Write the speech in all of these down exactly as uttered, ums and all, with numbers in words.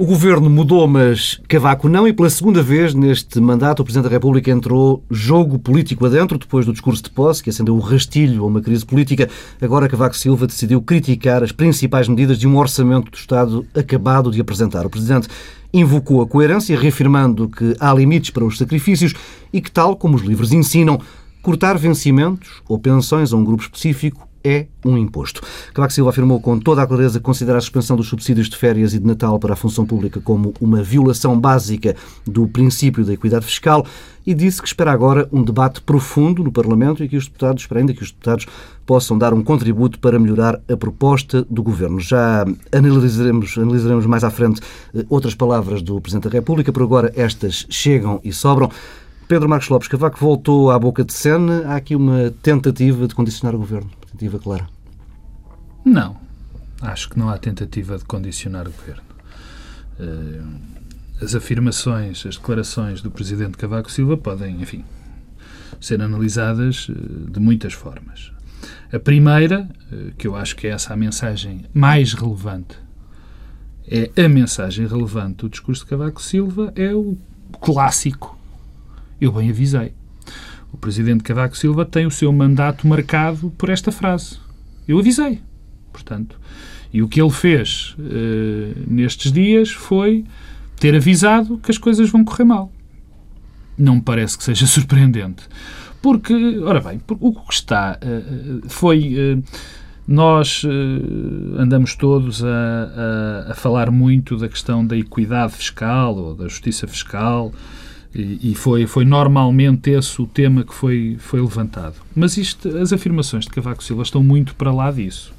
O governo mudou, mas Cavaco não, e pela segunda vez neste mandato o Presidente da República entrou jogo político adentro, depois do discurso de posse, que acendeu o rastilho a uma crise política. Agora Cavaco Silva decidiu criticar as principais medidas de um orçamento do Estado acabado de apresentar. O Presidente invocou a coerência, reafirmando que há limites para os sacrifícios e que, tal como os livros ensinam, cortar vencimentos ou pensões a um grupo específico é um imposto. Cavaco Silva afirmou com toda a clareza que considera a suspensão dos subsídios de férias e de Natal para a função pública como uma violação básica do princípio da equidade fiscal e disse que espera agora um debate profundo no Parlamento e que os deputados, ainda que os deputados possam dar um contributo para melhorar a proposta do Governo. Já analisaremos, analisaremos mais à frente outras palavras do Presidente da República, por agora estas chegam e sobram. Pedro Marcos Lopes, Cavaco voltou à boca de cena. Há aqui uma tentativa de condicionar o Governo? Tentativa clara? Não. Acho que não há tentativa de condicionar o Governo. As afirmações, as declarações do Presidente Cavaco Silva podem, enfim, ser analisadas de muitas formas. A primeira, que eu acho que é essa a mensagem mais relevante, é a mensagem relevante do discurso de Cavaco Silva, é o clássico: eu bem avisei. O Presidente Cavaco Silva tem o seu mandato marcado por esta frase. Eu avisei. Portanto, e o que ele fez uh, nestes dias foi ter avisado que as coisas vão correr mal. Não me parece que seja surpreendente. Porque, ora bem, o que está uh, foi... Uh, Nós uh, andamos todos a, a, a falar muito da questão da equidade fiscal ou da justiça fiscal, E, e foi, foi normalmente esse o tema que foi, foi levantado. Mas isto, as afirmações de Cavaco Silva estão muito para lá disso.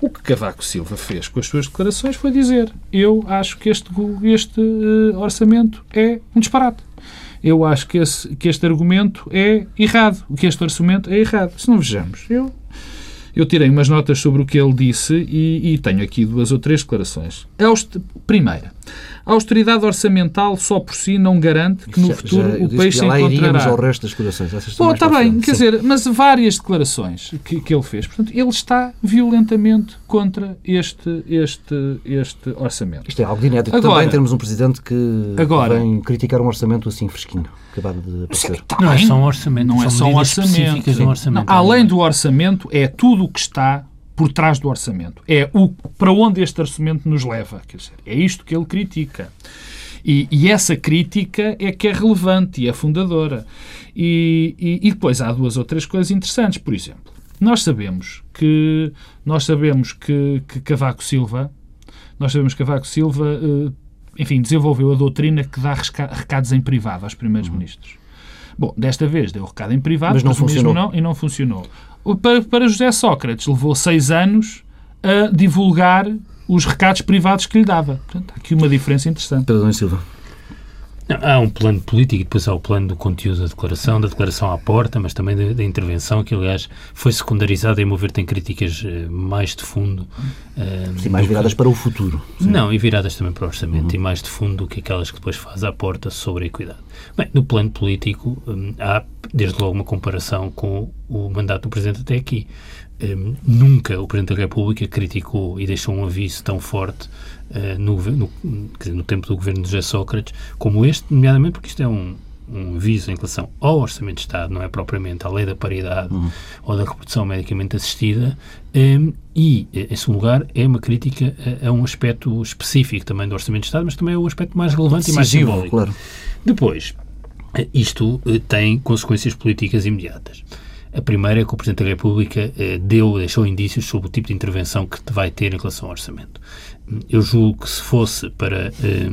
O que Cavaco Silva fez com as suas declarações foi dizer: eu acho que este, este uh, orçamento é um disparate. Eu acho que, esse, que este argumento é errado. O que este orçamento é errado. Se não vejamos, eu... Eu tirei umas notas sobre o que ele disse e, e tenho aqui duas ou três declarações. Primeira, a austeridade orçamental só por si não garante que no já, futuro já, o país se encontrará... ao resto das declarações. Oh, está bem, frente, quer sim. dizer, mas várias declarações que, que ele fez. Portanto, ele está violentamente contra este, este, este orçamento. Isto é algo inédito. Agora, também temos um Presidente que agora, vem criticar um orçamento assim fresquinho. Acabado de aparecer. Não é só um orçamento. Não é só um orçamento. Um orçamento. Não, além do orçamento, é tudo o que está por trás do orçamento. É o para onde este orçamento nos leva. Quer dizer, é isto que ele critica. E, e essa crítica é que é relevante e é fundadora. E, e, e depois há duas ou três coisas interessantes. Por exemplo, nós sabemos que nós sabemos que, que Cavaco Silva nós sabemos que Cavaco Silva enfim, desenvolveu a doutrina que dá recados em privado aos primeiros uhum. ministros. Bom, desta vez deu o recado em privado, mas não mas funcionou. Mesmo não, e não funcionou. Para, para José Sócrates, levou seis anos a divulgar os recados privados que lhe dava. Portanto, há aqui uma diferença interessante. Pedro Silva. Há um plano político e depois há o plano do conteúdo da declaração, da declaração à porta, mas também da, da intervenção, que aliás foi secundarizada e, a meu ver, tem críticas mais de fundo. Sim, mais viradas que... para o futuro. Sim. Não, e viradas também para o orçamento, uhum. e mais de fundo do que aquelas que depois faz à porta sobre a equidade. Bem, no plano político há, desde logo, uma comparação com o mandato do Presidente até aqui. Um, nunca o Presidente da República criticou e deixou um aviso tão forte uh, no, no, quer dizer, no tempo do governo de José Sócrates como este, nomeadamente porque isto é um, um aviso em relação ao Orçamento de Estado, não é propriamente à lei da paridade uhum. ou da reprodução medicamente assistida, um, e, em segundo lugar, é uma crítica a, a um aspecto específico também do Orçamento de Estado, mas também é o aspecto mais relevante Decisivo, e mais simbólico. Claro. Depois, isto uh, tem consequências políticas imediatas. A primeira é que o Presidente da República eh, deu, deixou indícios sobre o tipo de intervenção que vai ter em relação ao orçamento. Eu julgo que se fosse para eh,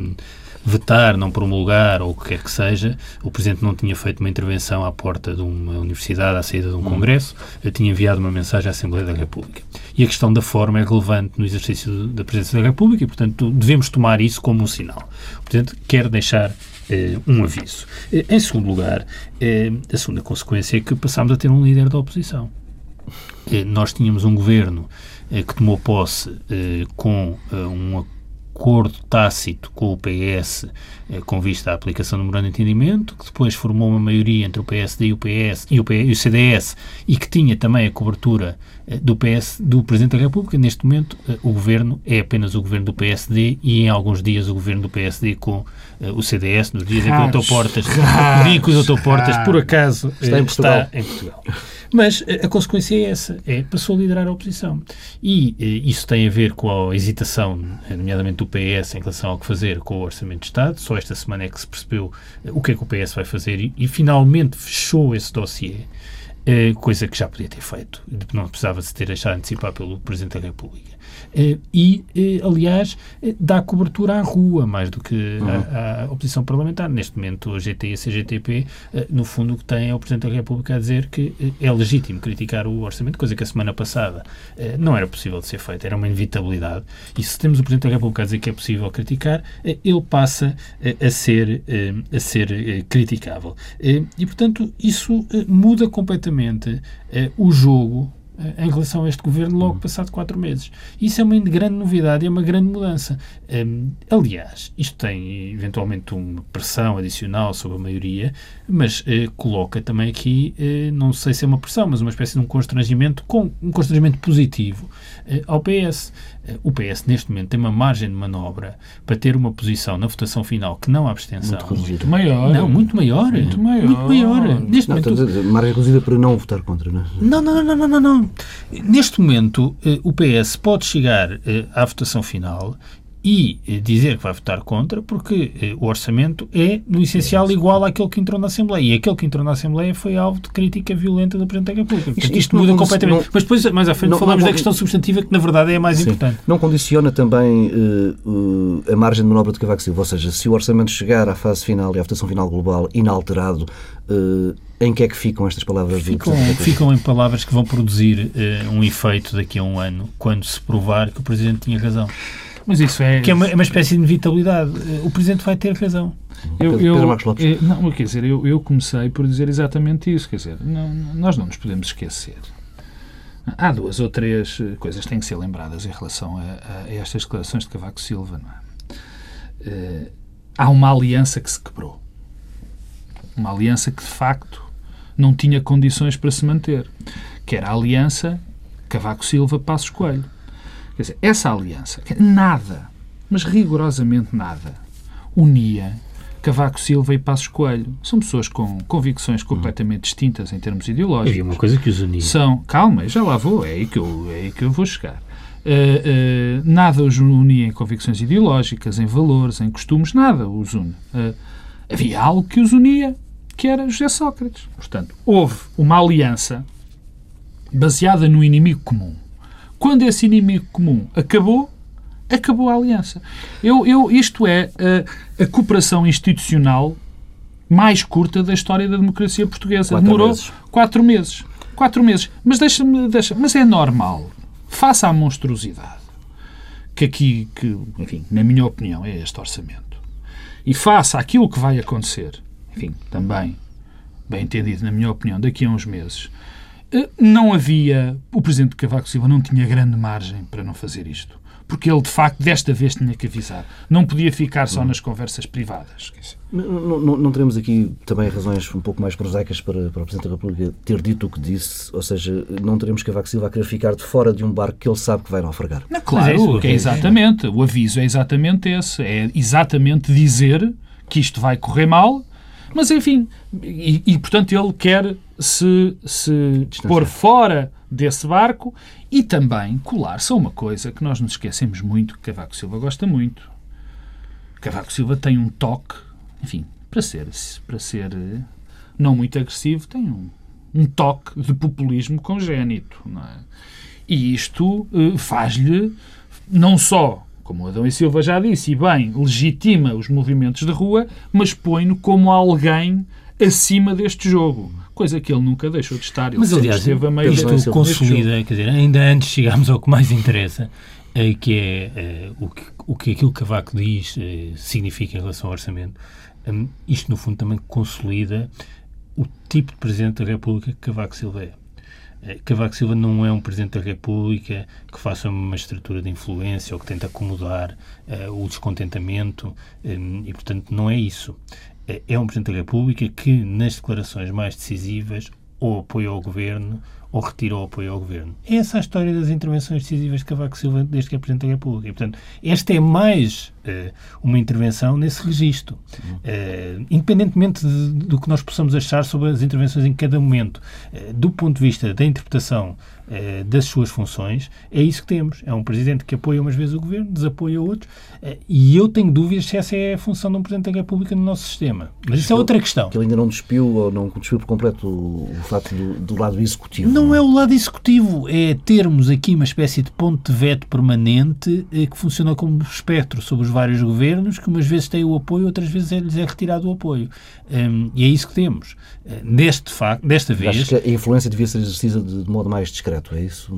vetar, não promulgar ou o que quer que seja, o Presidente não tinha feito uma intervenção à porta de uma universidade, à saída de um congresso, tinha enviado uma mensagem à Assembleia da República. E a questão da forma é relevante no exercício da Presidência da República e, portanto, devemos tomar isso como um sinal. O Presidente quer deixar um aviso. Em segundo lugar, a segunda consequência é que passámos a ter um líder da oposição. Nós tínhamos um governo que tomou posse com um acordo tácito com o P S eh, com vista à aplicação do Memorando de Entendimento, que depois formou uma maioria entre o P S D e o, P S, e o, P, e o C D S, e que tinha também a cobertura eh, do, P S, do Presidente da República. Neste momento, eh, o Governo é apenas o Governo do P S D e, em alguns dias, o Governo do P S D com eh, o C D S, nos dias raros, em que o doutor Portas, digo que o doutor Portas, por acaso, eh, está em Portugal. Está em Portugal. Mas a consequência é essa, é passou a liderar a oposição. E eh, isso tem a ver com a hesitação, nomeadamente do P S, em relação ao que fazer com o Orçamento de Estado. Só esta semana é que se percebeu eh, o que é que o P S vai fazer e, e finalmente fechou esse dossiê, eh, coisa que já podia ter feito, não precisava se ter deixado antecipar pelo Presidente da República. Eh, e, eh, aliás, eh, dá cobertura à rua, mais do que à uhum. oposição parlamentar. Neste momento, a U G T e a C G T P, eh, no fundo, o que tem é o Presidente da República a dizer que eh, é legítimo criticar o Orçamento, coisa que a semana passada eh, não era possível de ser feita, era uma inevitabilidade. E se temos o Presidente da República a dizer que é possível criticar, eh, ele passa eh, a ser, eh, a ser eh, criticável. Eh, e, portanto, isso eh, muda completamente eh, o jogo em relação a este governo, logo passado quatro meses. Isso é uma grande novidade, é uma grande mudança. Um, aliás, isto tem eventualmente uma pressão adicional sobre a maioria, mas uh, coloca também aqui, uh, não sei se é uma pressão, mas uma espécie de um constrangimento, com, um constrangimento positivo uh, ao P S. Uh, o P S, neste momento, tem uma margem de manobra para ter uma posição na votação final que não há abstenção. Muito, muito maior. Não, muito maior. Muito maior. Muito maior. Neste não, momento... Margem reduzida para não votar contra, não é? Não, não, não, não, não, não. Neste momento, eh, o P S pode chegar eh, à votação final e eh, dizer que vai votar contra, porque eh, o orçamento é, no essencial, igual àquele que entrou na Assembleia. E aquele que entrou na Assembleia foi alvo de crítica violenta do Presidente da República. Isto, isto muda completamente. Não, mas depois, mais à frente, não, falamos não, não, da questão substantiva, que, na verdade, é a mais sim, importante. Não condiciona também uh, uh, a margem de manobra de Cavaco Silva? Ou seja, se o orçamento chegar à fase final e à votação final global inalterado, uh, em que é que ficam estas palavras? Ficam, ficam em palavras que vão produzir uh, um efeito daqui a um ano, quando se provar que o Presidente tinha razão. Mas isso é... Que é uma, é uma espécie de inevitabilidade. O Presidente vai ter razão. Eu, Pedro, eu, Pedro Marcos Lopes. Eu, não, quer dizer, eu, eu comecei por dizer exatamente isso. Quer dizer, não, nós não nos podemos esquecer. Há duas ou três coisas que têm que ser lembradas em relação a, a estas declarações de Cavaco Silva. Não é? Uh, há uma aliança que se quebrou. Uma aliança que, de facto, não tinha condições para se manter. Que era a aliança Cavaco Silva-Passos Coelho. Quer dizer, essa aliança, nada, mas rigorosamente nada, unia Cavaco Silva e Passos Coelho. São pessoas com convicções completamente distintas em termos ideológicos. Havia uma coisa que os unia. São, calma, já lá vou, é aí que eu, é aí que eu vou chegar. Uh, uh, nada os unia em convicções ideológicas, em valores, em costumes, nada os une. Uh, havia algo que os unia, que era José Sócrates. Portanto, houve uma aliança baseada no inimigo comum. Quando esse inimigo comum acabou, acabou a aliança. Eu, eu, isto é a, a cooperação institucional mais curta da história da democracia portuguesa. Quatro Demorou meses. quatro meses. Quatro meses. Mas deixa-me, deixa, mas é normal. Face à monstruosidade que aqui, que, enfim, na minha opinião, é este orçamento. E face àquilo que vai acontecer, enfim, também, bem entendido, na minha opinião, daqui a uns meses, não havia... O Presidente Cavaco Silva não tinha grande margem para não fazer isto. Porque ele, de facto, desta vez tinha que avisar. Não podia ficar só nas conversas privadas. Não, não, não teremos aqui também razões um pouco mais prosaicas para, para o Presidente da República ter dito o que disse? Ou seja, não teremos Cavaco Silva a querer ficar de fora de um barco que ele sabe que vai naufragar? Não, claro, é isso, é exatamente. O aviso é exatamente esse. É exatamente dizer que isto vai correr mal. Mas, enfim, e, e portanto ele quer se, se pôr fora desse barco e também colar-se a uma coisa que nós nos esquecemos muito, que Cavaco Silva gosta muito. Cavaco Silva tem um toque, enfim, para ser, para ser não muito agressivo, tem um, um toque de populismo congénito. Não é? E isto eh, faz-lhe, não só... como o Adão e Silva já disse, e bem, legitima os movimentos de rua, mas põe-no como alguém acima deste jogo. Coisa que ele nunca deixou de estar. Ele mas, aliás, isto consolida, quer dizer, ainda antes chegámos ao que mais interessa, que é o que, o que aquilo que Cavaco diz significa em relação ao orçamento. Isto, no fundo, também consolida o tipo de Presidente da República que Cavaco Silva é. Cavaco Silva não é um Presidente da República que faça uma estrutura de influência ou que tente acomodar uh, o descontentamento um, e, portanto, não é isso. É um Presidente da República que, nas declarações mais decisivas, ou apoia ao Governo ou retira o apoio ao Governo. Essa é a história das intervenções decisivas de Cavaco Silva desde que é Presidente da República. E, portanto, esta é mais uh, uma intervenção nesse registro. Uh, independentemente de, de, do que nós possamos achar sobre as intervenções em cada momento, uh, do ponto de vista da interpretação uh, das suas funções, é isso que temos. É um Presidente que apoia umas vezes o Governo, desapoia outros, uh, e eu tenho dúvidas se essa é a função de um Presidente da República no nosso sistema. Mas isso é outra questão. Que ele ainda não despiu, ou não despiu por completo o, o facto do, do lado executivo. Não Não é o lado executivo, é termos aqui uma espécie de ponto de veto permanente eh, que funciona como espectro sobre os vários governos, que umas vezes tem o apoio, outras vezes é, lhes é retirado o apoio. Um, e é isso que temos. Deste facto, desta vez... Acho que a influência devia ser exercida de, de modo mais discreto, é isso?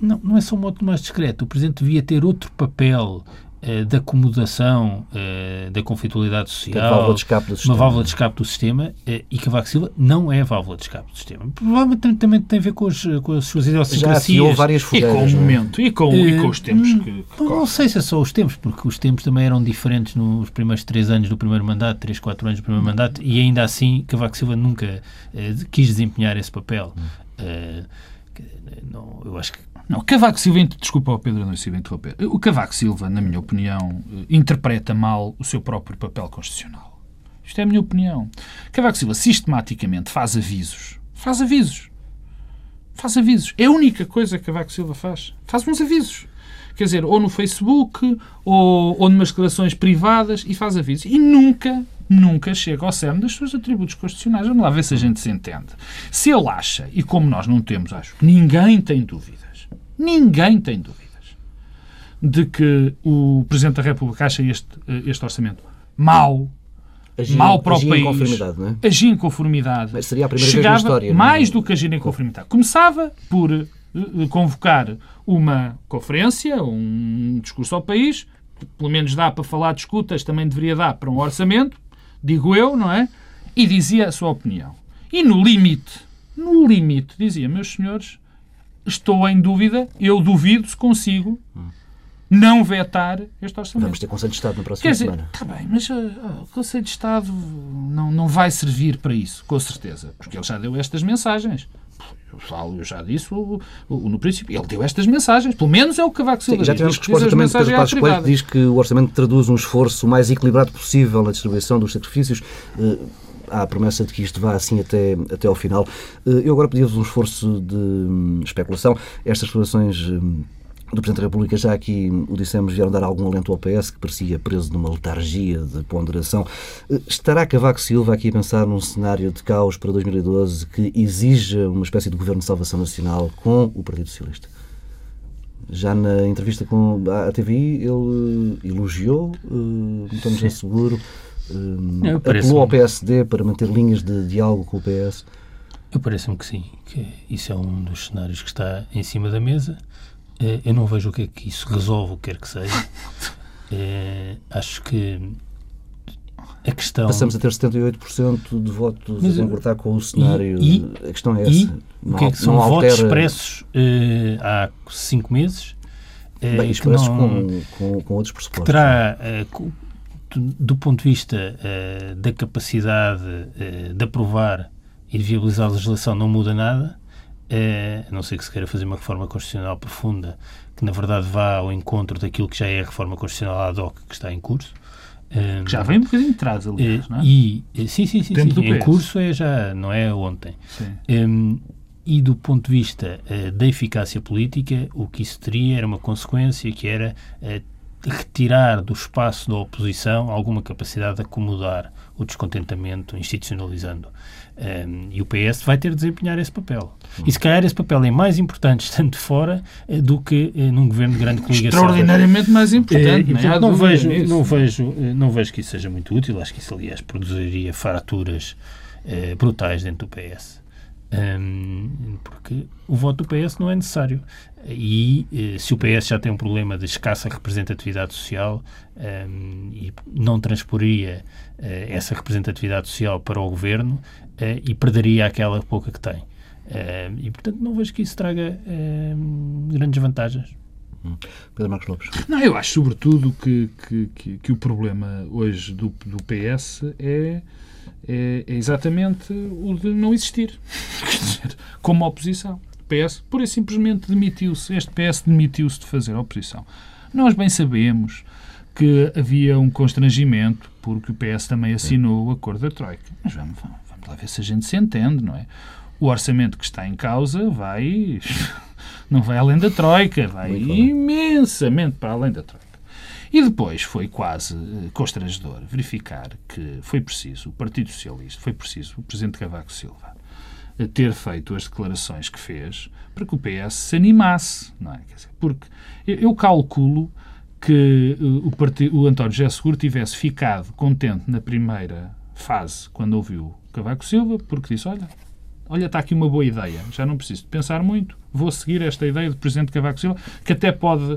Não, não é só um modo mais discreto. O Presidente devia ter outro papel eh, de acomodação eh, da conflitualidade social, uma válvula de escape do sistema, válvula de escape do sistema eh, e Cavaco Silva não é a válvula de escape do sistema. Provavelmente também tem a ver com, os, com as suas idiosincrasias várias fogueiras, e com o momento, e com, uh, e com os tempos que, que não corre. Sei se é só os tempos, porque os tempos também eram diferentes nos primeiros três anos do primeiro mandato, três, quatro anos do primeiro mandato, e ainda assim Cavaco Silva nunca uh, quis desempenhar esse papel. Uh, não, eu acho que Não, Cavaco Silva, desculpa ao Pedro não se interromper, o Cavaco Silva, na minha opinião, interpreta mal o seu próprio papel constitucional. Isto é a minha opinião. Cavaco Silva sistematicamente faz avisos. Faz avisos. Faz avisos. É a única coisa que Cavaco Silva faz. Faz uns avisos. Quer dizer, ou no Facebook, ou, ou numas declarações privadas, e faz avisos. E nunca, nunca chega ao cerne dos seus atributos constitucionais. Vamos lá ver se a gente se entende. Se ele acha, e como nós não temos, acho que ninguém tem dúvida, Ninguém tem dúvidas de que o Presidente da República acha este, este orçamento mau, agir, mau para o país, agir em conformidade, não é? Agir em conformidade. Mas seria a primeira vez na história. Mais do que agir em conformidade. Começava por uh, convocar uma conferência, um discurso ao país, que pelo menos dá para falar de escutas, também deveria dar para um orçamento, digo eu, não é? E dizia a sua opinião. E no limite, no limite, dizia, meus senhores, estou em dúvida, eu duvido se consigo não vetar este orçamento. Vamos ter Conselho de Estado na próxima Quer dizer, semana. Está bem, mas o Conselho de Estado não, não vai servir para isso, com certeza, porque ele já deu estas mensagens. Eu já disse o, o, no princípio. Ele deu estas mensagens. Pelo menos é o que Cavaco Silva diz. Já tivemos resposta também de Pedro Marcos Lopes, diz que o orçamento traduz um esforço mais equilibrado possível na distribuição dos sacrifícios. Há a promessa de que isto vá assim até, até ao final. Eu agora pedi-vos um esforço de especulação. Estas declarações do Presidente da República, já aqui o dissemos, vieram dar algum alento ao P S, que parecia preso numa letargia de ponderação. Estará Cavaco Silva aqui a pensar num cenário de caos para dois mil e doze que exija uma espécie de governo de salvação nacional com o Partido Socialista? Já na entrevista com a T V I, ele elogiou António José Seguro, Um, apelou ao P S D para manter linhas de diálogo com o P S? Eu parece-me que sim, que isso é um dos cenários que está em cima da mesa. Eu não vejo o que é que isso resolve, o que quer que seja. é, acho que a questão... Passamos a ter setenta e oito por cento de votos Mas, a concordar com o cenário. E, e, a questão é essa. E, não, o que é que são altera... votos expressos uh, há cinco meses? Bem, expressos uh, com, com, com outros pressupostos. Terá... Uh, do ponto de vista uh, da capacidade uh, de aprovar e de viabilizar a legislação não muda nada, uh, a não ser que se queira fazer uma reforma constitucional profunda que na verdade vá ao encontro daquilo que já é a reforma constitucional ad hoc que está em curso. Uh, que já vem um bocadinho de trás, aliás, uh, não é? E, uh, sim, sim, sim, sim. Em curso é já, não é ontem. Um, e do ponto de vista uh, da eficácia política, o que isso teria era uma consequência que era... Uh, retirar do espaço da oposição alguma capacidade de acomodar o descontentamento, institucionalizando. Um, e o P S vai ter de desempenhar esse papel. Hum. E se calhar esse papel é mais importante estando fora do que uh, num governo de grande coligação. Extraordinariamente mais importante. É, né? não, vejo, não, vejo, não vejo que isso seja muito útil. Acho que isso, aliás, produziria fraturas uh, brutais dentro do P S. Um, porque o voto do P S não é necessário. E se o P S já tem um problema de escassa representatividade social um, e não transporia uh, essa representatividade social para o Governo uh, e perderia aquela pouca que tem. Uh, e, portanto, não vejo que isso traga uh, grandes vantagens. Pedro Marcos Lopes. Não, eu acho, sobretudo, que, que, que, que o problema hoje do, do P S é, é, é exatamente o de não existir, quer dizer, como oposição. O P S, pura e simplesmente, demitiu-se. Este P S demitiu-se de fazer oposição. Nós bem sabemos que havia um constrangimento porque o P S também assinou o acordo da Troika. Mas vamos, vamos lá ver se a gente se entende, não é? O orçamento que está em causa vai... não vai além da Troika, vai imensamente para além da Troika. E depois foi quase constrangedor verificar que foi preciso o Partido Socialista, foi preciso o Presidente Cavaco Silva ter feito as declarações que fez para que o P S se animasse, não é? Quer dizer, porque eu calculo que o, partido, o António José Seguro tivesse ficado contente na primeira fase quando ouviu Cavaco Silva, porque disse, olha... Olha, está aqui uma boa ideia, já não preciso de pensar muito, vou seguir esta ideia do Presidente Cavaco Silva, que até pode,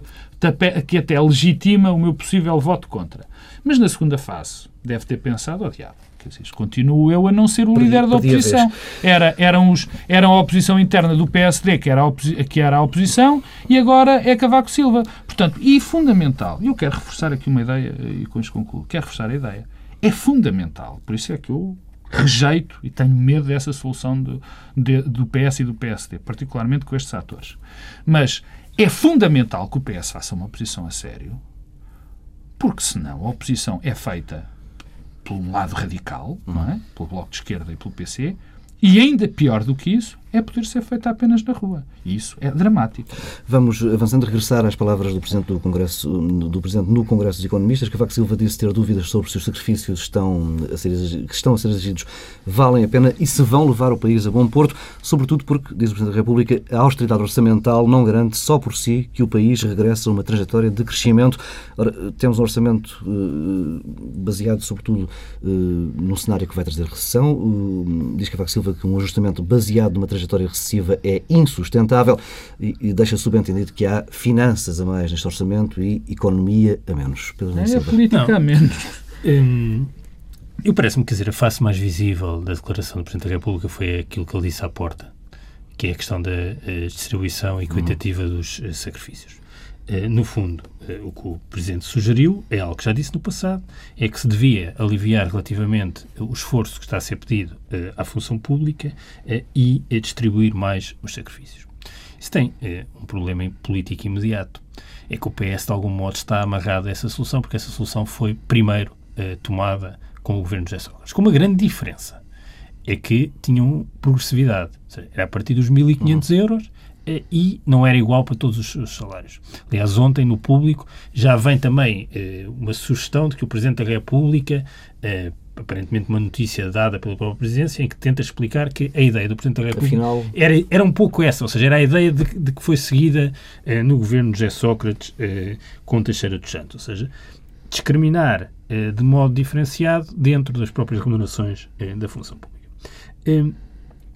que até legitima o meu possível voto contra. Mas na segunda fase, deve ter pensado, ó diabo, quer dizer, continuo eu a não ser o líder da oposição. Era, eram, os, eram a oposição interna do P S D que era, a oposição, que era a oposição e agora é Cavaco Silva. Portanto, e fundamental, eu quero reforçar aqui uma ideia, e com isto concluo, quero reforçar a ideia, é fundamental, por isso é que eu... rejeito e tenho medo dessa solução do, de, do P S e do P S D, particularmente com estes atores. Mas é fundamental que o P S faça uma oposição a sério, porque senão a oposição é feita por um lado radical, não é? Pelo Bloco de Esquerda e pelo P C, e ainda pior do que isso, é poder ser feita apenas na rua. E isso é dramático. Vamos, avançando, regressar às palavras do Presidente, do Congresso, do Presidente no Congresso dos Economistas. Cavaco Silva disse ter dúvidas sobre se os sacrifícios estão a ser, que estão a ser exigidos valem a pena e se vão levar o país a bom porto, sobretudo porque, diz o Presidente da República, a austeridade orçamental não garante só por si que o país regresse a uma trajetória de crescimento. Ora, temos um orçamento uh, baseado, sobretudo, uh, num cenário que vai trazer recessão. Uh, diz Cavaco Silva que um ajustamento baseado numa trajetória recessiva é insustentável e, e deixa subentendido que há finanças a mais neste orçamento e economia a menos. Pedro é, é política a menos. Hum, eu parece-me, quer dizer, a face mais visível da declaração do Presidente da República foi aquilo que ele disse à porta, que é a questão da a distribuição equitativa hum. dos uh, sacrifícios. Uh, no fundo, uh, o que o Presidente sugeriu é algo que já disse no passado, é que se devia aliviar relativamente o esforço que está a ser pedido uh, à função pública uh, e a distribuir mais os sacrifícios. Isso tem uh, um problema político imediato. É que o P S, de algum modo, está amarrado a essa solução, porque essa solução foi, primeiro, uh, tomada com o governo de José Sócrates, com uma grande diferença. É que tinham progressividade. Ou seja, era a partir dos mil e quinhentos uhum. euros e não era igual para todos os, os salários. Aliás, ontem, no Público, já vem também eh, uma sugestão de que o Presidente da República, eh, aparentemente uma notícia dada pela própria Presidência, em que tenta explicar que a ideia do Presidente da República Afinal... era, era um pouco essa, ou seja, era a ideia de, de que foi seguida eh, no governo de José Sócrates eh, com Teixeira de Santos, ou seja, discriminar eh, de modo diferenciado dentro das próprias remunerações eh, da função pública. Eh,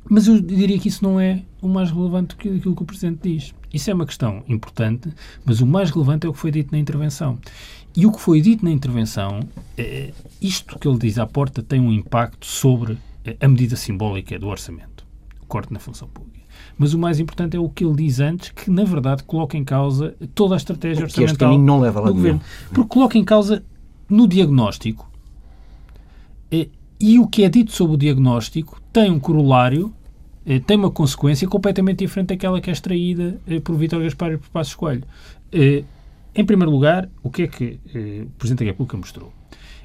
Mas eu diria que isso não é o mais relevante do que aquilo que o Presidente diz. Isso é uma questão importante, mas o mais relevante é o que foi dito na intervenção. E o que foi dito na intervenção, eh, isto que ele diz à porta tem um impacto sobre eh, a medida simbólica do orçamento, o corte na função pública. Mas o mais importante é o que ele diz antes, que na verdade coloca em causa toda a estratégia porque orçamental este não leva lá do governo. Nenhum. Porque coloca em causa no diagnóstico eh, e o que é dito sobre o diagnóstico tem um corolário, tem uma consequência completamente diferente daquela que é extraída por Vítor Gaspar e por Passos Coelho. Em primeiro lugar, o que é que o Presidente da República mostrou?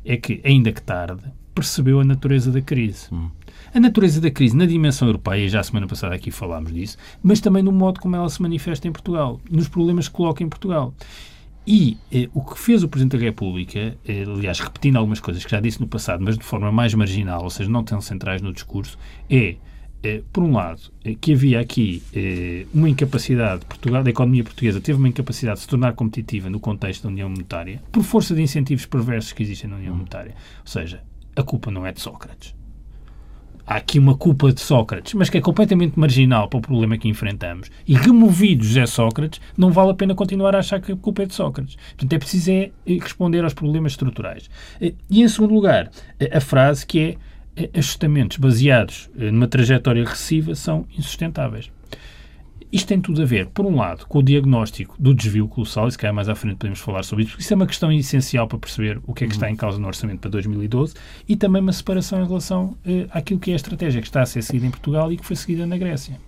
É que, ainda que tarde, percebeu a natureza da crise. Hum. A natureza da crise na dimensão europeia, já a semana passada aqui falámos disso, mas também no modo como ela se manifesta em Portugal, nos problemas que coloca em Portugal. E eh, o que fez o Presidente da República, eh, aliás, repetindo algumas coisas que já disse no passado, mas de forma mais marginal, ou seja, não tão centrais no discurso, é, eh, por um lado, eh, que havia aqui eh, uma incapacidade de Portugal, da economia portuguesa teve uma incapacidade de se tornar competitiva no contexto da União Monetária, por força de incentivos perversos que existem na União Monetária. Ou seja, a culpa não é de Sócrates. Há aqui uma culpa de Sócrates, mas que é completamente marginal para o problema que enfrentamos. E removido José Sócrates, não vale a pena continuar a achar que a culpa é de Sócrates. Portanto, é preciso é responder aos problemas estruturais. E, em segundo lugar, a frase que é ajustamentos baseados numa trajetória regressiva são insustentáveis. Isto tem tudo a ver, por um lado, com o diagnóstico do desvio colossal, e se calhar mais à frente podemos falar sobre isso, porque isso é uma questão essencial para perceber o que é que está em causa no orçamento para dois mil e doze, e também uma separação em relação eh, àquilo que é a estratégia que está a ser seguida em Portugal e que foi seguida na Grécia.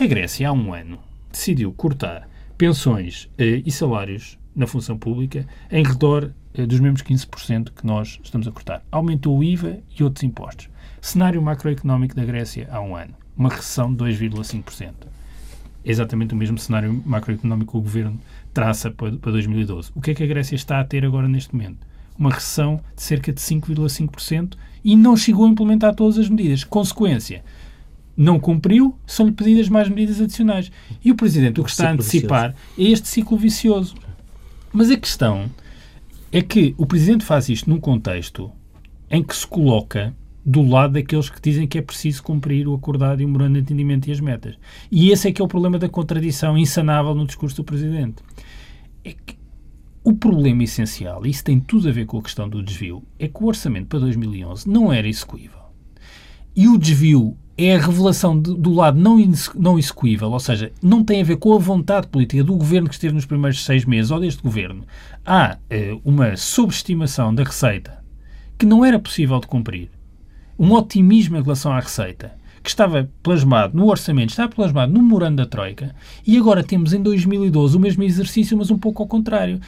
A Grécia, há um ano, decidiu cortar pensões eh, e salários na função pública em redor eh, dos mesmos quinze por cento que nós estamos a cortar. Aumentou o I V A e outros impostos. Cenário macroeconómico da Grécia há um ano, uma recessão de dois vírgula cinco por cento. É exatamente o mesmo cenário macroeconómico que o Governo traça para dois mil e doze. O que é que a Grécia está a ter agora neste momento? Uma recessão de cerca de cinco vírgula cinco por cento e não chegou a implementar todas as medidas. Consequência, não cumpriu, são-lhe pedidas mais medidas adicionais. E o Presidente o que está a antecipar é este ciclo vicioso. Mas a questão é que o Presidente faz isto num contexto em que se coloca do lado daqueles que dizem que é preciso cumprir o acordado e o memorando de entendimento e as metas. E esse é que é o problema da contradição insanável no discurso do Presidente. É que o problema essencial, e isso tem tudo a ver com a questão do desvio, é que o orçamento para dois mil e onze não era execuível. E o desvio é a revelação de, do lado não, não execuível, ou seja, não tem a ver com a vontade política do Governo que esteve nos primeiros seis meses, ou deste Governo. Há eh, uma subestimação da receita que não era possível de cumprir. Um otimismo em relação à receita, que estava plasmado no orçamento, estava plasmado no memorando da Troika, e agora temos em dois mil e doze o mesmo exercício, mas um pouco ao contrário.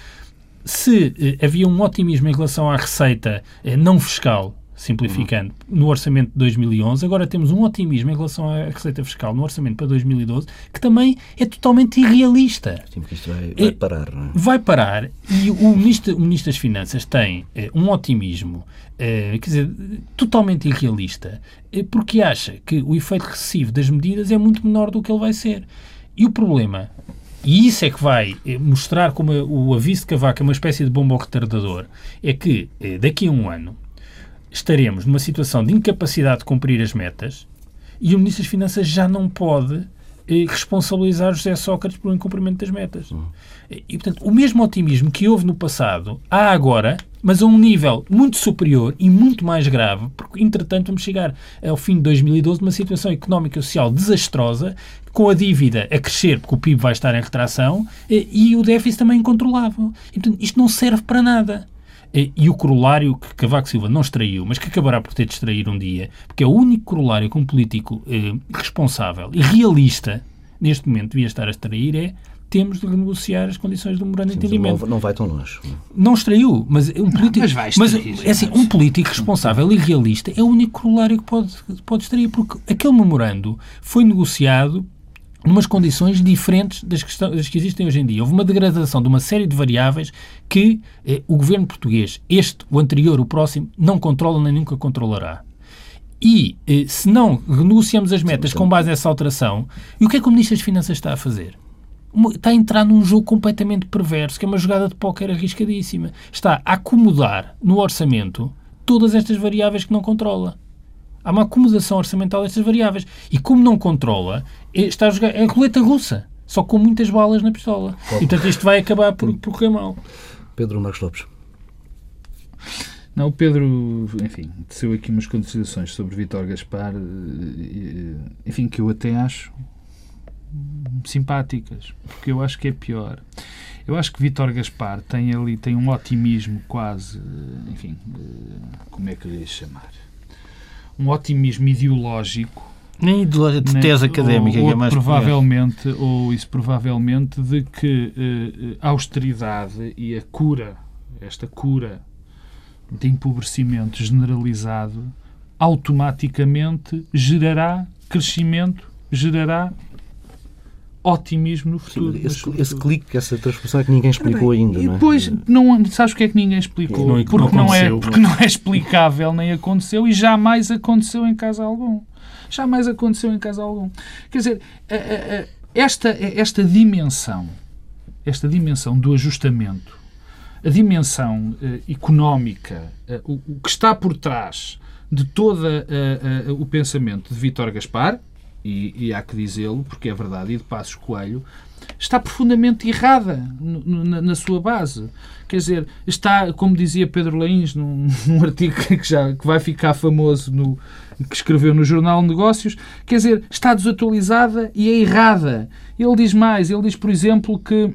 Se eh, havia um otimismo em relação à receita eh, não fiscal, simplificando, no orçamento de dois mil e onze, agora temos um otimismo em relação à receita fiscal no orçamento para dois mil e doze, que também é totalmente irrealista. Sim, porque isto vai, vai parar, não é? Vai parar, e o Ministro, o Ministro das Finanças tem eh, um otimismo, eh, quer dizer, totalmente irrealista, eh, porque acha que o efeito recessivo das medidas é muito menor do que ele vai ser. E o problema, e isso é que vai eh, mostrar como o aviso de Cavaco é uma espécie de bomba retardador, é que eh, daqui a um ano estaremos numa situação de incapacidade de cumprir as metas e o Ministro das Finanças já não pode eh, responsabilizar José Sócrates pelo incumprimento das metas. Uhum. E, portanto, o mesmo otimismo que houve no passado há agora, mas a um nível muito superior e muito mais grave, porque, entretanto, vamos chegar ao fim de dois mil e doze numa situação económica e social desastrosa, com a dívida a crescer, porque o P I B vai estar em retração, eh, e o déficit também incontrolável. E, portanto, isto não serve para nada. E o corolário que Cavaco Silva não extraiu, mas que acabará por ter de extrair um dia, porque é o único corolário que um político eh, responsável e realista, neste momento, devia estar a extrair, é temos de renegociar as condições do memorando de entendimento. Não vai tão longe. Não extraiu, mas um político, não, mas vai extrair, mas, é assim, um político responsável e realista é o único corolário que pode, pode extrair, porque aquele memorando foi negociado numas condições diferentes das que, das que existem hoje em dia. Houve uma degradação de uma série de variáveis que eh, o governo português, este, o anterior, o próximo, não controla nem nunca controlará. E eh, se não renegociamos as metas sim, sim. com base nessa alteração, e o que é que o Ministro das Finanças está a fazer? Está a entrar num jogo completamente perverso, que é uma jogada de póquer arriscadíssima. Está a acomodar no orçamento todas estas variáveis que não controla. Há uma acomodação orçamental destas variáveis. E como não controla, está a jogar é a roleta russa, só com muitas balas na pistola. Claro. E, portanto, isto vai acabar por, por correr mal. Pedro Marcos Lopes. Não, o Pedro, enfim, teceu aqui umas considerações sobre Vítor Gaspar, enfim, que eu até acho simpáticas, porque eu acho que é pior. Eu acho que Vítor Gaspar tem ali, tem um otimismo quase, enfim, como é que eu lhe ia chamar? Um otimismo ideológico. Nem ideológico, de tese nem, académica. Ou, ou, que é mais provavelmente, ou isso provavelmente, de que uh, a austeridade e a cura, esta cura de empobrecimento generalizado, automaticamente gerará crescimento, gerará otimismo no futuro. Sim, esse, esse clique, essa transformação é que ninguém explicou bem, ainda, não é? Pois, não, sabes o que é que ninguém explicou? Não, porque, não não é, porque não é explicável, nem aconteceu e jamais aconteceu em caso algum. Jamais aconteceu em caso algum. Quer dizer, esta, esta dimensão, esta dimensão do ajustamento, a dimensão económica, o, o que está por trás de todo o pensamento de Vítor Gaspar, e, e há que dizê-lo, porque é verdade, e de Passos Coelho, está profundamente errada na, na sua base. Quer dizer, está, como dizia Pedro Lains, num, num artigo que, já, que vai ficar famoso, no, que escreveu no Jornal Negócios, quer dizer, está desatualizada e é errada. Ele diz mais, ele diz, por exemplo, que,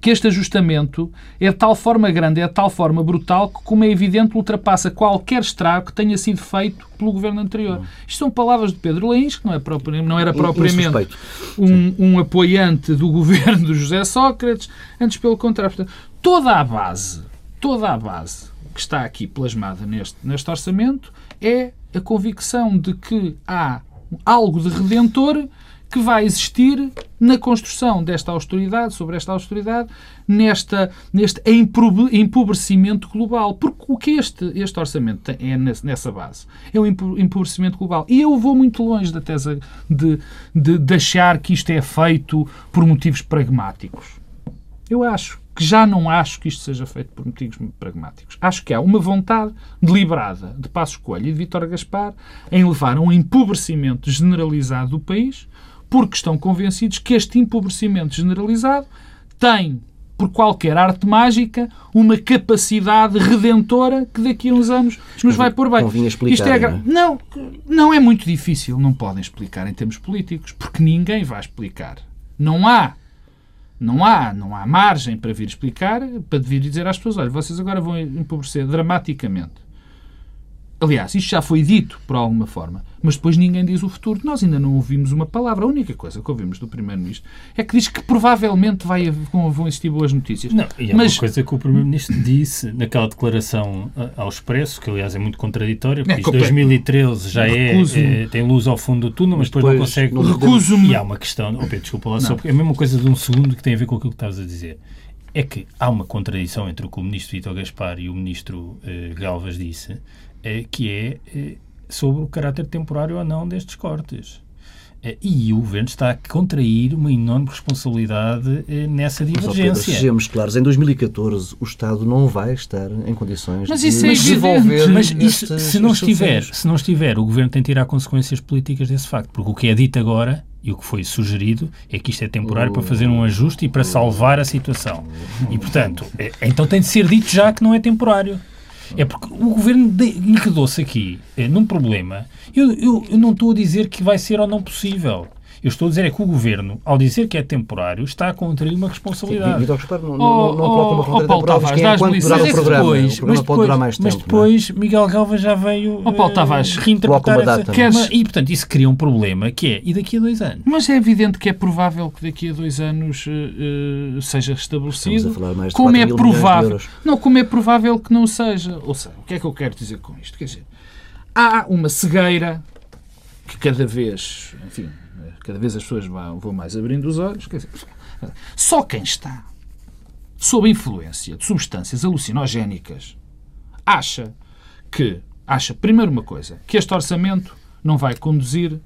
que este ajustamento é de tal forma grande, é de tal forma brutal, que, como é evidente, ultrapassa qualquer estrago que tenha sido feito pelo governo anterior. Não. Isto são palavras de Pedro Lains, que não, é próprio, não era propriamente um, um apoiante do governo do José Sócrates, antes pelo contrário. Portanto, toda a base, toda a base que está aqui plasmada neste, neste orçamento é a convicção de que há algo de redentor que vai existir na construção desta austeridade, sobre esta austeridade, nesta, neste empobrecimento global. Porque o que este, este orçamento tem é nessa base é um empobrecimento global. E eu vou muito longe da tese de, de, de achar que isto é feito por motivos pragmáticos. Eu acho que já não acho que isto seja feito por motivos pragmáticos. Acho que há uma vontade deliberada de Passos Coelho e de Vítor Gaspar em levar a um empobrecimento generalizado do país, porque estão convencidos que este empobrecimento generalizado tem, por qualquer arte mágica, uma capacidade redentora que daqui a uns anos nos vai pôr bem. Não vinha explicar, Isto é gra... não, não é muito difícil, não podem explicar em termos políticos, porque ninguém vai explicar. Não há, não há, não há margem para vir explicar, para vir dizer às pessoas, olha, vocês agora vão empobrecer dramaticamente. Aliás, isto já foi dito, por alguma forma, mas depois ninguém diz o futuro. Nós ainda não ouvimos uma palavra. A única coisa que ouvimos do Primeiro-Ministro é que diz que provavelmente vai, vão existir boas notícias. Não, e é mas... uma coisa que o Primeiro-Ministro disse naquela declaração ao Expresso, que aliás é muito contraditória, porque é, dois mil e treze já é, é... tem luz ao fundo do túnel, mas depois, depois não consegue... Não recuso-me. E há uma questão... Oh, Pedro, desculpa lá, não. Só porque é a mesma coisa de um segundo que tem a ver com aquilo que estavas a dizer. É que há uma contradição entre o que o Ministro Vítor Gaspar e o Ministro eh, Galvas disse... que é sobre o caráter temporário ou não destes cortes. E o Governo está a contrair uma enorme responsabilidade nessa divergência. Sejamos claros, em dois mil e catorze o Estado não vai estar em condições mas de isso é desenvolver... Mas isso, estes, se, não estiver, se não estiver, o Governo tem de tirar consequências políticas desse facto, porque o que é dito agora e o que foi sugerido é que isto é temporário para fazer um ajuste e para salvar a situação. E, portanto, é, então tem de ser dito já que não é temporário. É porque o Governo enredou-se aqui é, num problema. Eu, eu, eu não estou a dizer que vai ser ou não possível. Eu estou a dizer é que o Governo, ao dizer que é temporário, está a contrair uma responsabilidade. Vítor Gaspar não, oh, não, não oh, coloca uma contra oh, temporal, Paulo Tavares, enquanto durar o programa. Depois, o programa depois, pode durar mais tempo. Mas depois não? Miguel Galva já veio oh, Paulo Tavares, uh, reinterpretar uma data, essa... Mas... E, portanto, isso cria um problema que é, e daqui a dois anos? Mas é evidente que é provável que daqui a dois anos uh, seja restabelecido. Como é provável? Não, como é provável que não seja. Ou seja, o que é que eu quero dizer com isto? Quer dizer, há uma cegueira que cada vez, enfim... Cada vez as pessoas vão mais abrindo os olhos. Quer dizer, só quem está sob a influência de substâncias alucinogénicas acha que, acha primeiro uma coisa, que este orçamento não vai conduzir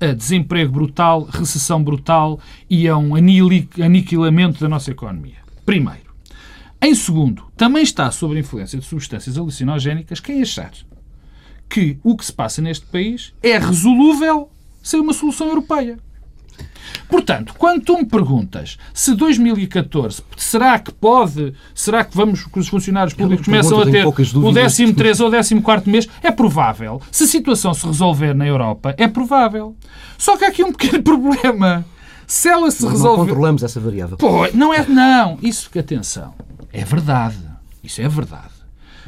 a desemprego brutal, recessão brutal e a um aniquilamento da nossa economia. Primeiro. Em segundo, também está sob a influência de substâncias alucinogénicas quem achar que o que se passa neste país é resolúvel sem uma solução europeia. Portanto, quando tu me perguntas se dois mil e catorze, será que pode, será que vamos que os funcionários públicos começam a ter o décimo terceiro ou o décimo quarto mês, é provável. Se a situação se resolver na Europa, é provável. Só que há aqui um pequeno problema. Se ela se resolver... Não controlamos essa variável. Pô, não é... Não. Isso, atenção, é verdade. Isso é verdade.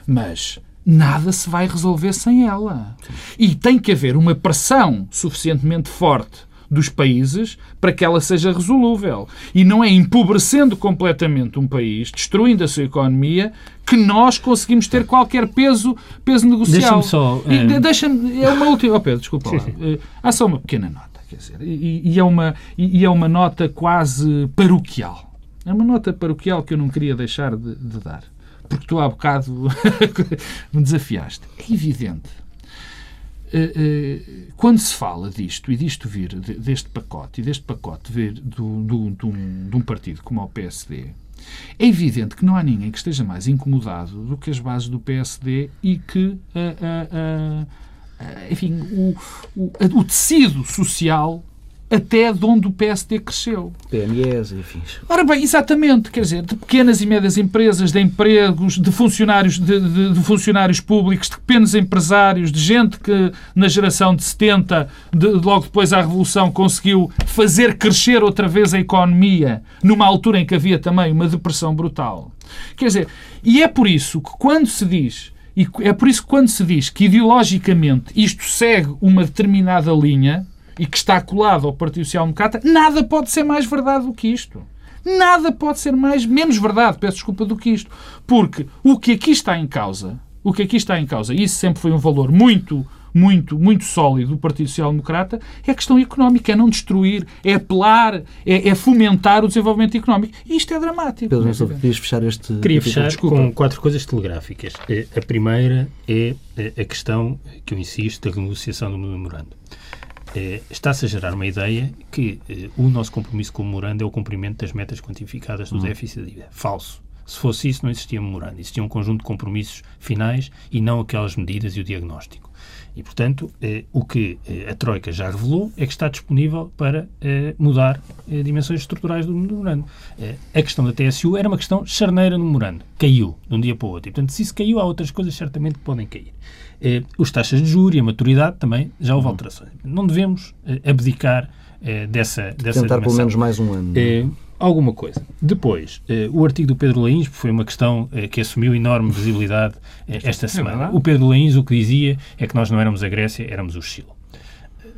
Mas... nada se vai resolver sem ela. E tem que haver uma pressão suficientemente forte dos países para que ela seja resolúvel. E não é empobrecendo completamente um país, destruindo a sua economia, que nós conseguimos ter qualquer peso, peso negocial. Deixa-me só... Um... Deixa-me... É uma última... Oh, Pedro, desculpa lá. Sim, sim. Há só uma pequena nota, quer dizer, e, e, é uma, e é uma nota quase paroquial. É uma nota paroquial que eu não queria deixar de, de dar. Porque tu há bocado me desafiaste. É evidente. Quando se fala disto e disto vir, deste pacote, e deste pacote vir do, do, do, de um partido como o P S D, é evidente que não há ninguém que esteja mais incomodado do que as bases do P S D e que a, a, enfim, o, o, o tecido social até de onde o P S D cresceu. P M Es, enfim. Ora bem, exatamente, quer dizer, de pequenas e médias empresas, de empregos, de funcionários, de, de, de funcionários públicos, de pequenos empresários, de gente que na geração de setenta, de, logo depois à Revolução, conseguiu fazer crescer outra vez a economia, numa altura em que havia também uma depressão brutal. Quer dizer, e é por isso que quando se diz, e é por isso que quando se diz que ideologicamente isto segue uma determinada linha, e que está colado ao Partido Social Democrata, nada pode ser mais verdade do que isto. Nada pode ser mais, menos verdade, peço desculpa, do que isto. Porque o que aqui está em causa, o que aqui está em causa, e isso sempre foi um valor muito, muito, muito sólido do Partido Social Democrata, é a questão económica, é não destruir, é apelar, é, é fomentar o desenvolvimento económico. E isto é dramático. Pedro, mas eu queria fechar este... Queria fechar desculpa. com quatro coisas telegráficas. A primeira é a questão, que eu insisto, da renegociação do memorando. Está-se a gerar uma ideia que eh, o nosso compromisso com o memorando é o cumprimento das metas quantificadas do déficit de dívida. Falso. Se fosse isso, não existia memorando. Existia um conjunto de compromissos finais e não aquelas medidas e o diagnóstico. E, portanto, eh, o que eh, a Troika já revelou é que está disponível para eh, mudar eh, dimensões estruturais do memorando. Eh, a questão da T S U era uma questão charneira no memorando. Caiu de um dia para o outro. E, portanto, se isso caiu, há outras coisas certamente que podem cair. Eh, os taxas de juros e a maturidade também já houve alterações. Não devemos eh, abdicar eh, dessa, dessa tentar dimensão. Pelo menos mais um ano. Eh, alguma coisa. Depois, eh, o artigo do Pedro Lains foi uma questão eh, que assumiu enorme visibilidade eh, esta semana. O Pedro Lains o que dizia é que nós não éramos a Grécia, éramos o Chile.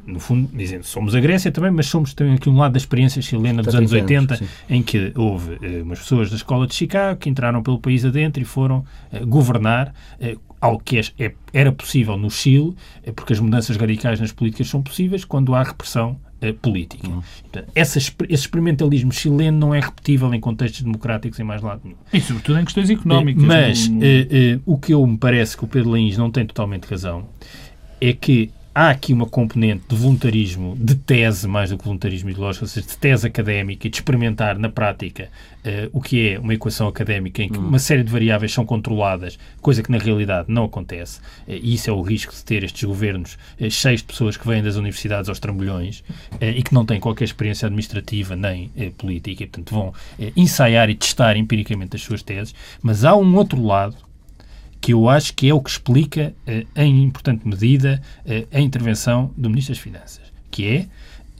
No fundo, dizendo, somos a Grécia também, mas somos também aqui um lado da experiência chilena dos anos oitenta, sim, em que houve eh, umas pessoas da escola de Chicago que entraram pelo país adentro e foram eh, governar eh, algo que é, era possível no Chile, eh, porque as mudanças radicais nas políticas são possíveis quando há repressão eh, política. Uhum. Portanto, essa, esse experimentalismo chileno não é repetível em contextos democráticos em mais lado nenhum. E sobretudo em questões económicas. Eh, mas no... eh, eh, o que eu me parece que o Pedro Lains não tem totalmente razão é que há aqui uma componente de voluntarismo, de tese, mais do que voluntarismo ideológico, ou seja, de tese académica e de experimentar na prática uh, o que é uma equação académica em que uma série de variáveis são controladas, coisa que na realidade não acontece. Uh, e isso é o risco de ter estes governos uh, cheios de pessoas que vêm das universidades aos trambolhões uh, e que não têm qualquer experiência administrativa nem uh, política. E, portanto, vão uh, ensaiar e testar empiricamente as suas teses. Mas há um outro lado que eu acho que é o que explica, eh, em importante medida, eh, a intervenção do Ministro das Finanças, que é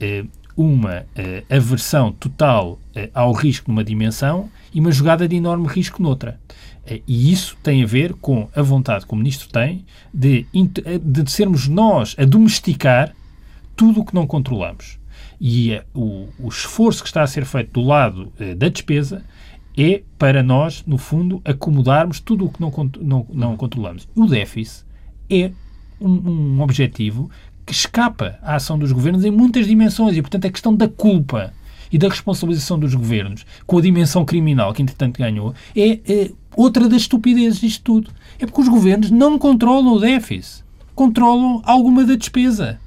eh, uma eh, aversão total eh, ao risco numa dimensão e uma jogada de enorme risco noutra. Eh, e isso tem a ver com a vontade que o Ministro tem de, de sermos nós a domesticar tudo o que não controlamos. E eh, o, o esforço que está a ser feito do lado eh, da despesa é para nós, no fundo, acomodarmos tudo o que não, não, não controlamos. O déficit é um, um objetivo que escapa à ação dos governos em muitas dimensões e, portanto, a questão da culpa e da responsabilização dos governos com a dimensão criminal que, entretanto, ganhou, é, é outra das estupidezes disto tudo. É porque os governos não controlam o déficit, controlam alguma da despesa.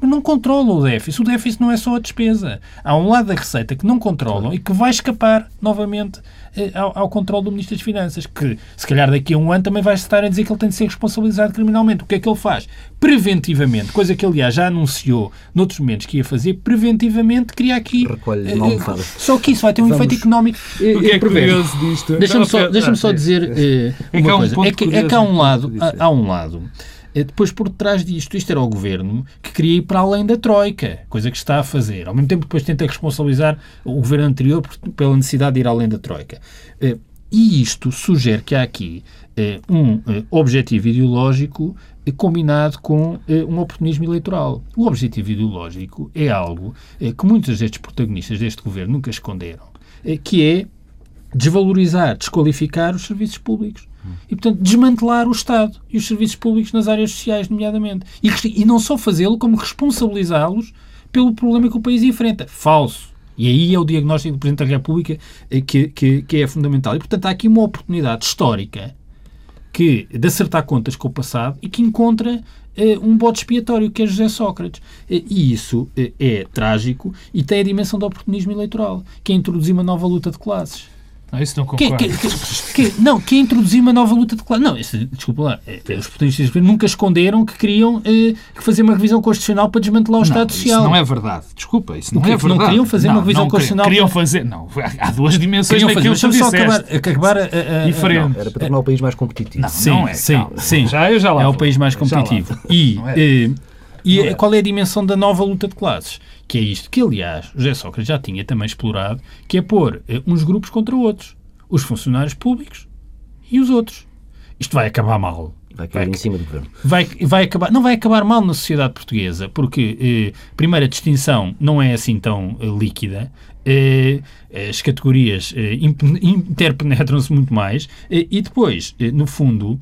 Mas não controlam o déficit. O déficit não é só a despesa. Há um lado da receita que não controlam e que vai escapar novamente eh, ao, ao controle do Ministro das Finanças, que se calhar daqui a um ano também vai estar a dizer que ele tem de ser responsabilizado criminalmente. O que é que ele faz? Preventivamente, coisa que aliás já anunciou noutros momentos que ia fazer, preventivamente cria aqui... Recolhe, eh, não faz. Só que isso vai ter um Vamos. efeito económico. Eh, o que é curioso disto? Deixa-me só, deixa-me só dizer eh, uma é que há um coisa. É que, é que há um lado... Há, há um lado depois por trás disto, isto era o governo que queria ir para além da Troika, coisa que está a fazer. Ao mesmo tempo depois tenta responsabilizar o governo anterior pela necessidade de ir além da Troika. E isto sugere que há aqui um objetivo ideológico combinado com um oportunismo eleitoral. O objetivo ideológico é algo que muitos destes protagonistas deste governo nunca esconderam, que é desvalorizar, desqualificar os serviços públicos. E, portanto, desmantelar o Estado e os serviços públicos nas áreas sociais, nomeadamente. E, e não só fazê-lo, como responsabilizá-los pelo problema que o país enfrenta. Falso. E aí é o diagnóstico do Presidente da República que, que, que é fundamental. E, portanto, há aqui uma oportunidade histórica que, de acertar contas com o passado e que encontra eh, um bode expiatório, que é José Sócrates. E isso eh, é trágico e tem a dimensão do oportunismo eleitoral, que é introduzir uma nova luta de classes. Não, isso não concordo. Que, que, que, não, que é introduzir uma nova luta de classe. Não, esse, desculpa lá, é, os protagonistas nunca esconderam que queriam é, que fazer uma revisão constitucional para desmantelar o não, Estado Social. Isso não é verdade. Desculpa, isso não é, é verdade. Não queriam fazer não, uma revisão não, constitucional. Queriam fazer, não. Há duas dimensões daquilo que tu disseste. Acabar, acabar a, a, a, diferente. Não, era para tornar o país mais competitivo. Não, sim, não é. Sim, não, sim. Já, eu já lá é vou. O país mais competitivo. E, é. e é. qual é a dimensão da nova luta de classes? Que é isto que, aliás, José Sócrates já tinha também explorado, que é pôr uns grupos contra outros. Os funcionários públicos e os outros. Isto vai acabar mal. Vai cair vai, em cima do governo. Vai, vai acabar, não vai acabar mal na sociedade portuguesa, porque, eh, primeiro, a distinção não é assim tão eh, líquida, eh, as categorias eh, interpenetram-se muito mais, eh, e depois, eh, no fundo...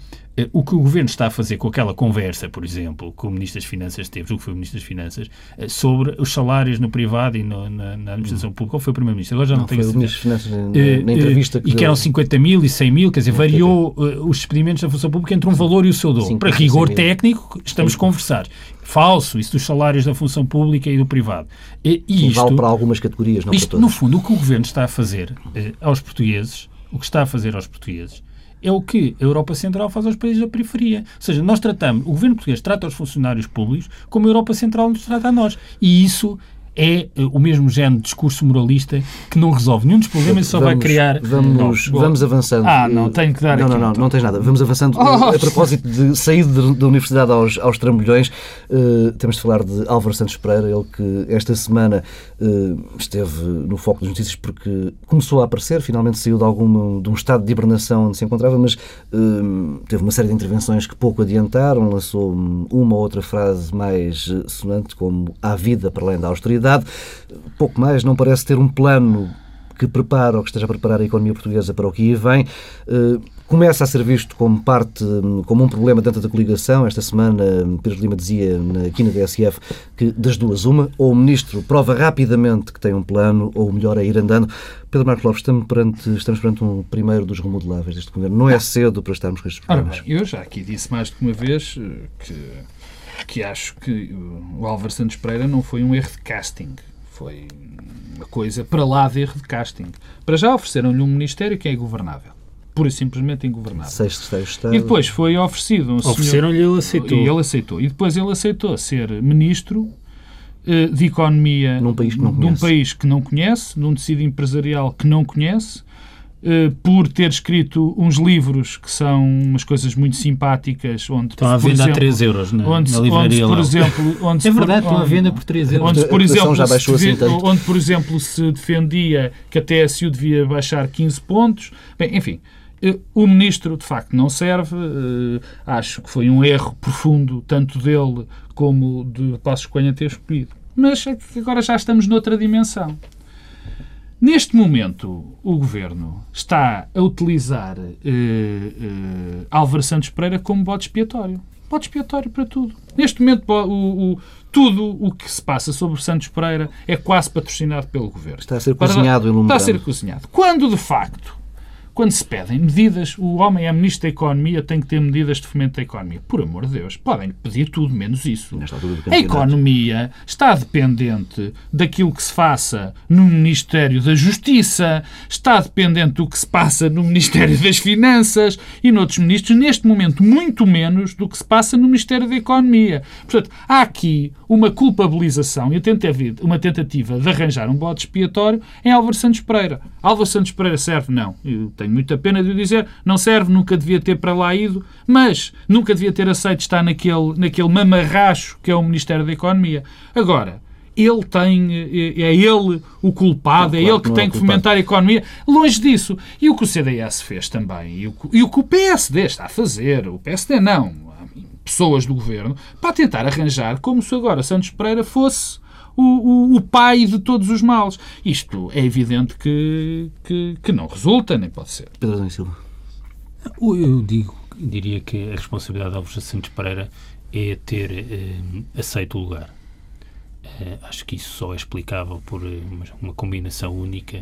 O que o Governo está a fazer com aquela conversa, por exemplo, que o Ministro das Finanças teve, o que foi o Ministro das Finanças, sobre os salários no privado e no, na, na administração hum. pública, ou foi o Primeiro-Ministro? Agora já não, não tenho foi o Ministro das Finanças na, na entrevista que... E que eram cinquenta mil e cem mil, quer dizer, variou uh, os expedimentos da função pública entre um valor e o seu dobro. Sim, para rigor técnico, estamos a conversar. Falso, isso dos salários da função pública e do privado. E isto... Vale para algumas categorias, não isto, para todas. No fundo, o que o Governo está a fazer uh, aos portugueses, o que está a fazer aos portugueses, é o que a Europa Central faz aos países da periferia. Ou seja, nós tratamos, o governo português trata os funcionários públicos como a Europa Central nos trata a nós. E isso é o mesmo género de discurso moralista que não resolve nenhum dos problemas, só vamos, vai criar... Vamos, não, vamos avançando. Ah, não, tenho que dar não, aqui. Não, não, não, não tens nada. Vamos avançando. Oh, a propósito de sair da universidade aos, aos trambolhões, uh, temos de falar de Álvaro Santos Pereira, ele que esta semana uh, esteve no foco das notícias porque começou a aparecer, finalmente saiu de, algum, de um estado de hibernação onde se encontrava, mas uh, teve uma série de intervenções que pouco adiantaram, lançou uma ou outra frase mais sonante, como há vida para além da austeridade, pouco mais, não parece ter um plano que prepara ou que esteja a preparar a economia portuguesa para o que ia vem. Uh, começa a ser visto como parte, como um problema dentro da coligação. Esta semana, Pires Lima dizia aqui na D S F que das duas uma, ou o Ministro prova rapidamente que tem um plano, ou o melhor é ir andando. Pedro Marcos Lopes, estamos perante, estamos perante um primeiro dos remodeláveis deste governo. Não é cedo para estarmos com estes problemas. Ora bem, eu já aqui disse mais do que uma vez que... que acho que o Álvaro Santos Pereira não foi um erro de casting. Foi uma coisa para lá de erro de casting. Para já ofereceram-lhe um ministério que é ingovernável. Pura e simplesmente ingovernável. Sexto, sexto, e depois foi oferecido um ofereceram-lhe senhor... Ofereceram-lhe e ele aceitou. E depois ele aceitou ser ministro de economia num país que não conhece, de um país que não conhece, de um tecido empresarial que não conhece, por ter escrito uns livros que são umas coisas muito simpáticas. Onde, estão à venda exemplo, a três euros na, onde, na livraria. Onde, por exemplo, onde, é verdade, por, estão à venda por três euros. Onde, por exemplo, já baixou assim tanto. Onde, por exemplo, se defendia que a T S U devia baixar quinze pontos. Bem, enfim, o ministro, de facto, não serve. Acho que foi um erro profundo, tanto dele como de Passos Coelho, a ter escolhido. Mas agora já estamos noutra dimensão. Neste momento, o Governo está a utilizar eh, eh, Álvaro Santos Pereira como bode expiatório. Bode expiatório para tudo. Neste momento, o, o, tudo o que se passa sobre Santos Pereira é quase patrocinado pelo Governo. Está a ser cozinhado. Para, está a ser cozinhado. Quando, de facto, quando se pedem medidas, o homem é Ministro da Economia, tem que ter medidas de fomento da economia. Por amor de Deus, podem-lhe pedir tudo menos isso. A economia está dependente daquilo que se faça no Ministério da Justiça, está dependente do que se passa no Ministério das Finanças e noutros ministros, neste momento muito menos do que se passa no Ministério da Economia. Portanto, há aqui uma culpabilização e uma tentativa de arranjar um bode expiatório em Álvaro Santos Pereira. Álvaro Santos Pereira serve? Não. Eu tenho muita pena de o dizer. Não serve, nunca devia ter para lá ido, mas nunca devia ter aceito estar naquele, naquele mamarracho que é o Ministério da Economia. Agora, ele tem, é ele o culpado, não, é claro, ele que tem é que fomentar a economia. Longe disso. E o que o C D S fez também, e o, e o que o P S D está a fazer, o P S D não, pessoas do governo, para tentar arranjar como se agora Santos Pereira fosse O, o, o pai de todos os males. Isto é evidente que, que, que não resulta, nem pode ser. Pedro Adão Silva. Eu digo, diria que a responsabilidade de Álvaro Santos Pereira é ter eh, aceito o lugar. Eh, acho que isso só é explicável por uma, uma combinação única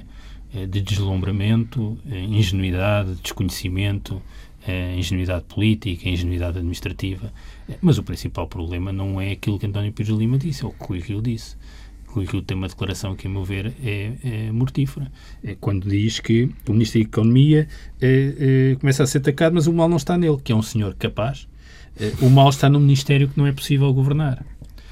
eh, de deslumbramento, eh, ingenuidade, desconhecimento, eh, ingenuidade política, ingenuidade administrativa. Mas o principal problema não é aquilo que António Pires Lima disse, é o que o Rui Rio disse. Rui Rio tem uma declaração que, a meu ver, é, é mortífera, é quando diz que o Ministro da Economia é, é, começa a ser atacado, mas o mal não está nele, que é um senhor capaz, é, o mal está no Ministério que não é possível governar.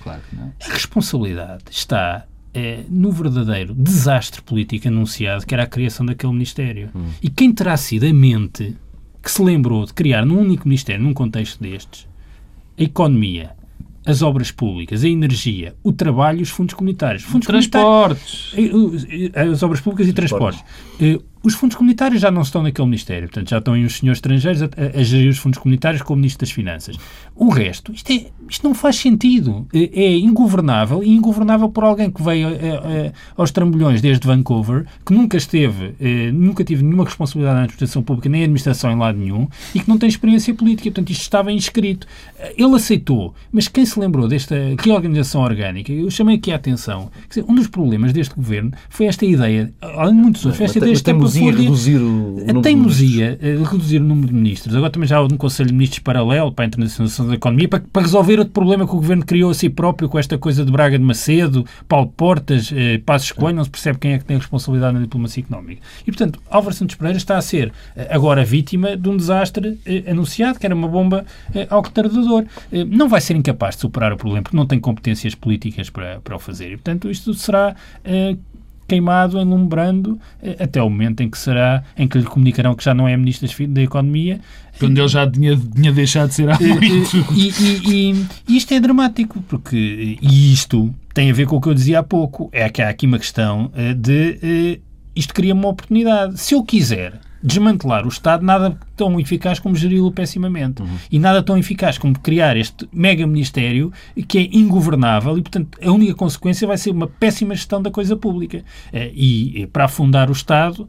Claro que não. A responsabilidade está é, no verdadeiro desastre político anunciado, que era a criação daquele Ministério. Hum. E quem terá sido a mente que se lembrou de criar num único Ministério, num contexto destes, a economia, as obras públicas, a energia, o trabalho, os fundos comunitários. Fundos transportes. Comunitários, as obras públicas e transportes. transportes. Os fundos comunitários já não estão naquele Ministério. Portanto, já estão aí uns senhores estrangeiros a, a gerir os fundos comunitários como Ministro das Finanças. O resto, isto, é, isto não faz sentido. É ingovernável, e ingovernável por alguém que veio a, a, aos trambolhões desde Vancouver, que nunca esteve, a, nunca teve nenhuma responsabilidade na administração pública, nem administração em lado nenhum, e que não tem experiência política. Portanto, isto estava inscrito. Ele aceitou, mas quem se lembrou desta reorganização orgânica, eu chamei aqui a atenção, quer dizer, um dos problemas deste governo foi esta ideia, além de muitos outros, foi esta ideia reduzir o número a teimosia, de ministros. reduzir o número de ministros. Agora também já há um Conselho de Ministros paralelo para a internacionalização da economia, para, para resolver outro problema que o Governo criou a si próprio com esta coisa de Braga de Macedo, Paulo Portas, eh, Passos Coelho, não se percebe quem é que tem a responsabilidade na diplomacia económica. E, portanto, Álvaro Santos Pereira está a ser agora vítima de um desastre eh, anunciado, que era uma bomba eh, ao retardador. Eh, não vai ser incapaz de superar o problema, porque não tem competências políticas para, para o fazer. E, portanto, isto será... Eh, queimado, enlumbrando, até o momento em que será, em que lhe comunicarão que já não é Ministro da Economia. Quando ele já tinha, tinha deixado de ser há muito. E, e, e, e isto é dramático, porque e isto tem a ver com o que eu dizia há pouco. É que há aqui uma questão de isto cria uma oportunidade. Se eu quiser desmantelar o Estado, nada tão eficaz como geri-lo pessimamente. Uhum. E nada tão eficaz como criar este mega-ministério que é ingovernável e, portanto, a única consequência vai ser uma péssima gestão da coisa pública. E, para afundar o Estado,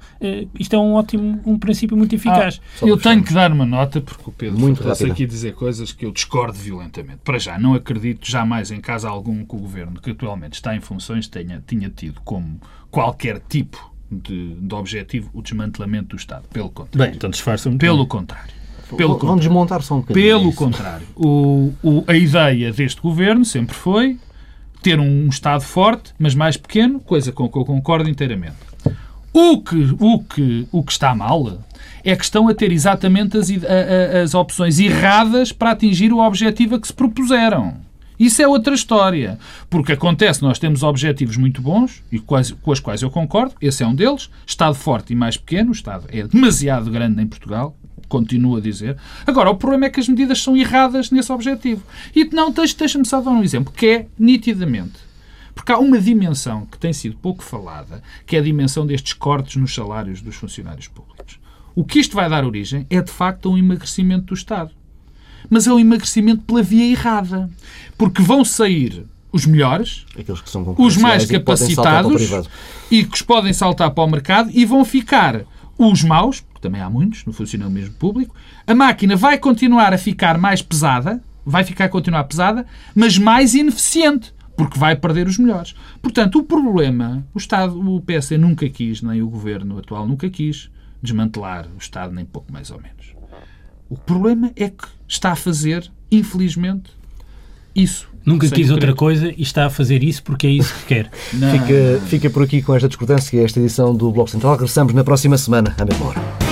isto é um ótimo, um princípio muito eficaz. Ah, eu tenho que dar uma nota, porque o Pedro está aqui a dizer coisas que eu discordo violentamente. Para já, não acredito jamais em caso algum que o Governo, que atualmente está em funções, tenha, tinha tido como qualquer tipo De, de objetivo o desmantelamento do Estado. Pelo contrário. Bem, então disfarça-me. Pelo contrário. Pelo contrário. Vamos desmontar só um bocadinho. Pelo contrário. O, o, a ideia deste governo sempre foi ter um Estado forte, mas mais pequeno, coisa com que eu concordo inteiramente. O que, o que, o que está mal é que estão a ter exatamente as, a, a, as opções erradas para atingir o objetivo a que se propuseram. Isso é outra história, porque acontece, nós temos objetivos muito bons, e quase, com os quais eu concordo, esse é um deles, Estado forte e mais pequeno, o Estado é demasiado grande em Portugal, continuo a dizer. Agora, o problema é que as medidas são erradas nesse objetivo. E não, deixa-me só dar um exemplo, que é nitidamente, porque há uma dimensão que tem sido pouco falada, que é a dimensão destes cortes nos salários dos funcionários públicos. O que isto vai dar origem é, de facto, um emagrecimento do Estado. Mas é um emagrecimento pela via errada. Porque vão sair os melhores, aqueles que são os mais capacitados e, e que os podem saltar para o mercado e vão ficar os maus, porque também há muitos no funcionalismo público. A máquina vai continuar a ficar mais pesada, vai ficar a continuar pesada, mas mais ineficiente, porque vai perder os melhores. Portanto, o problema, o Estado, o P S nunca quis, nem o Governo atual nunca quis, desmantelar o Estado nem pouco mais ou menos. O problema é que está a fazer, infelizmente, isso. Nunca quis outra coisa e está a fazer isso porque é isso que quer. Fica, fica por aqui com esta discordância e esta edição do Bloco Central. Regressamos na próxima semana, à mesma hora.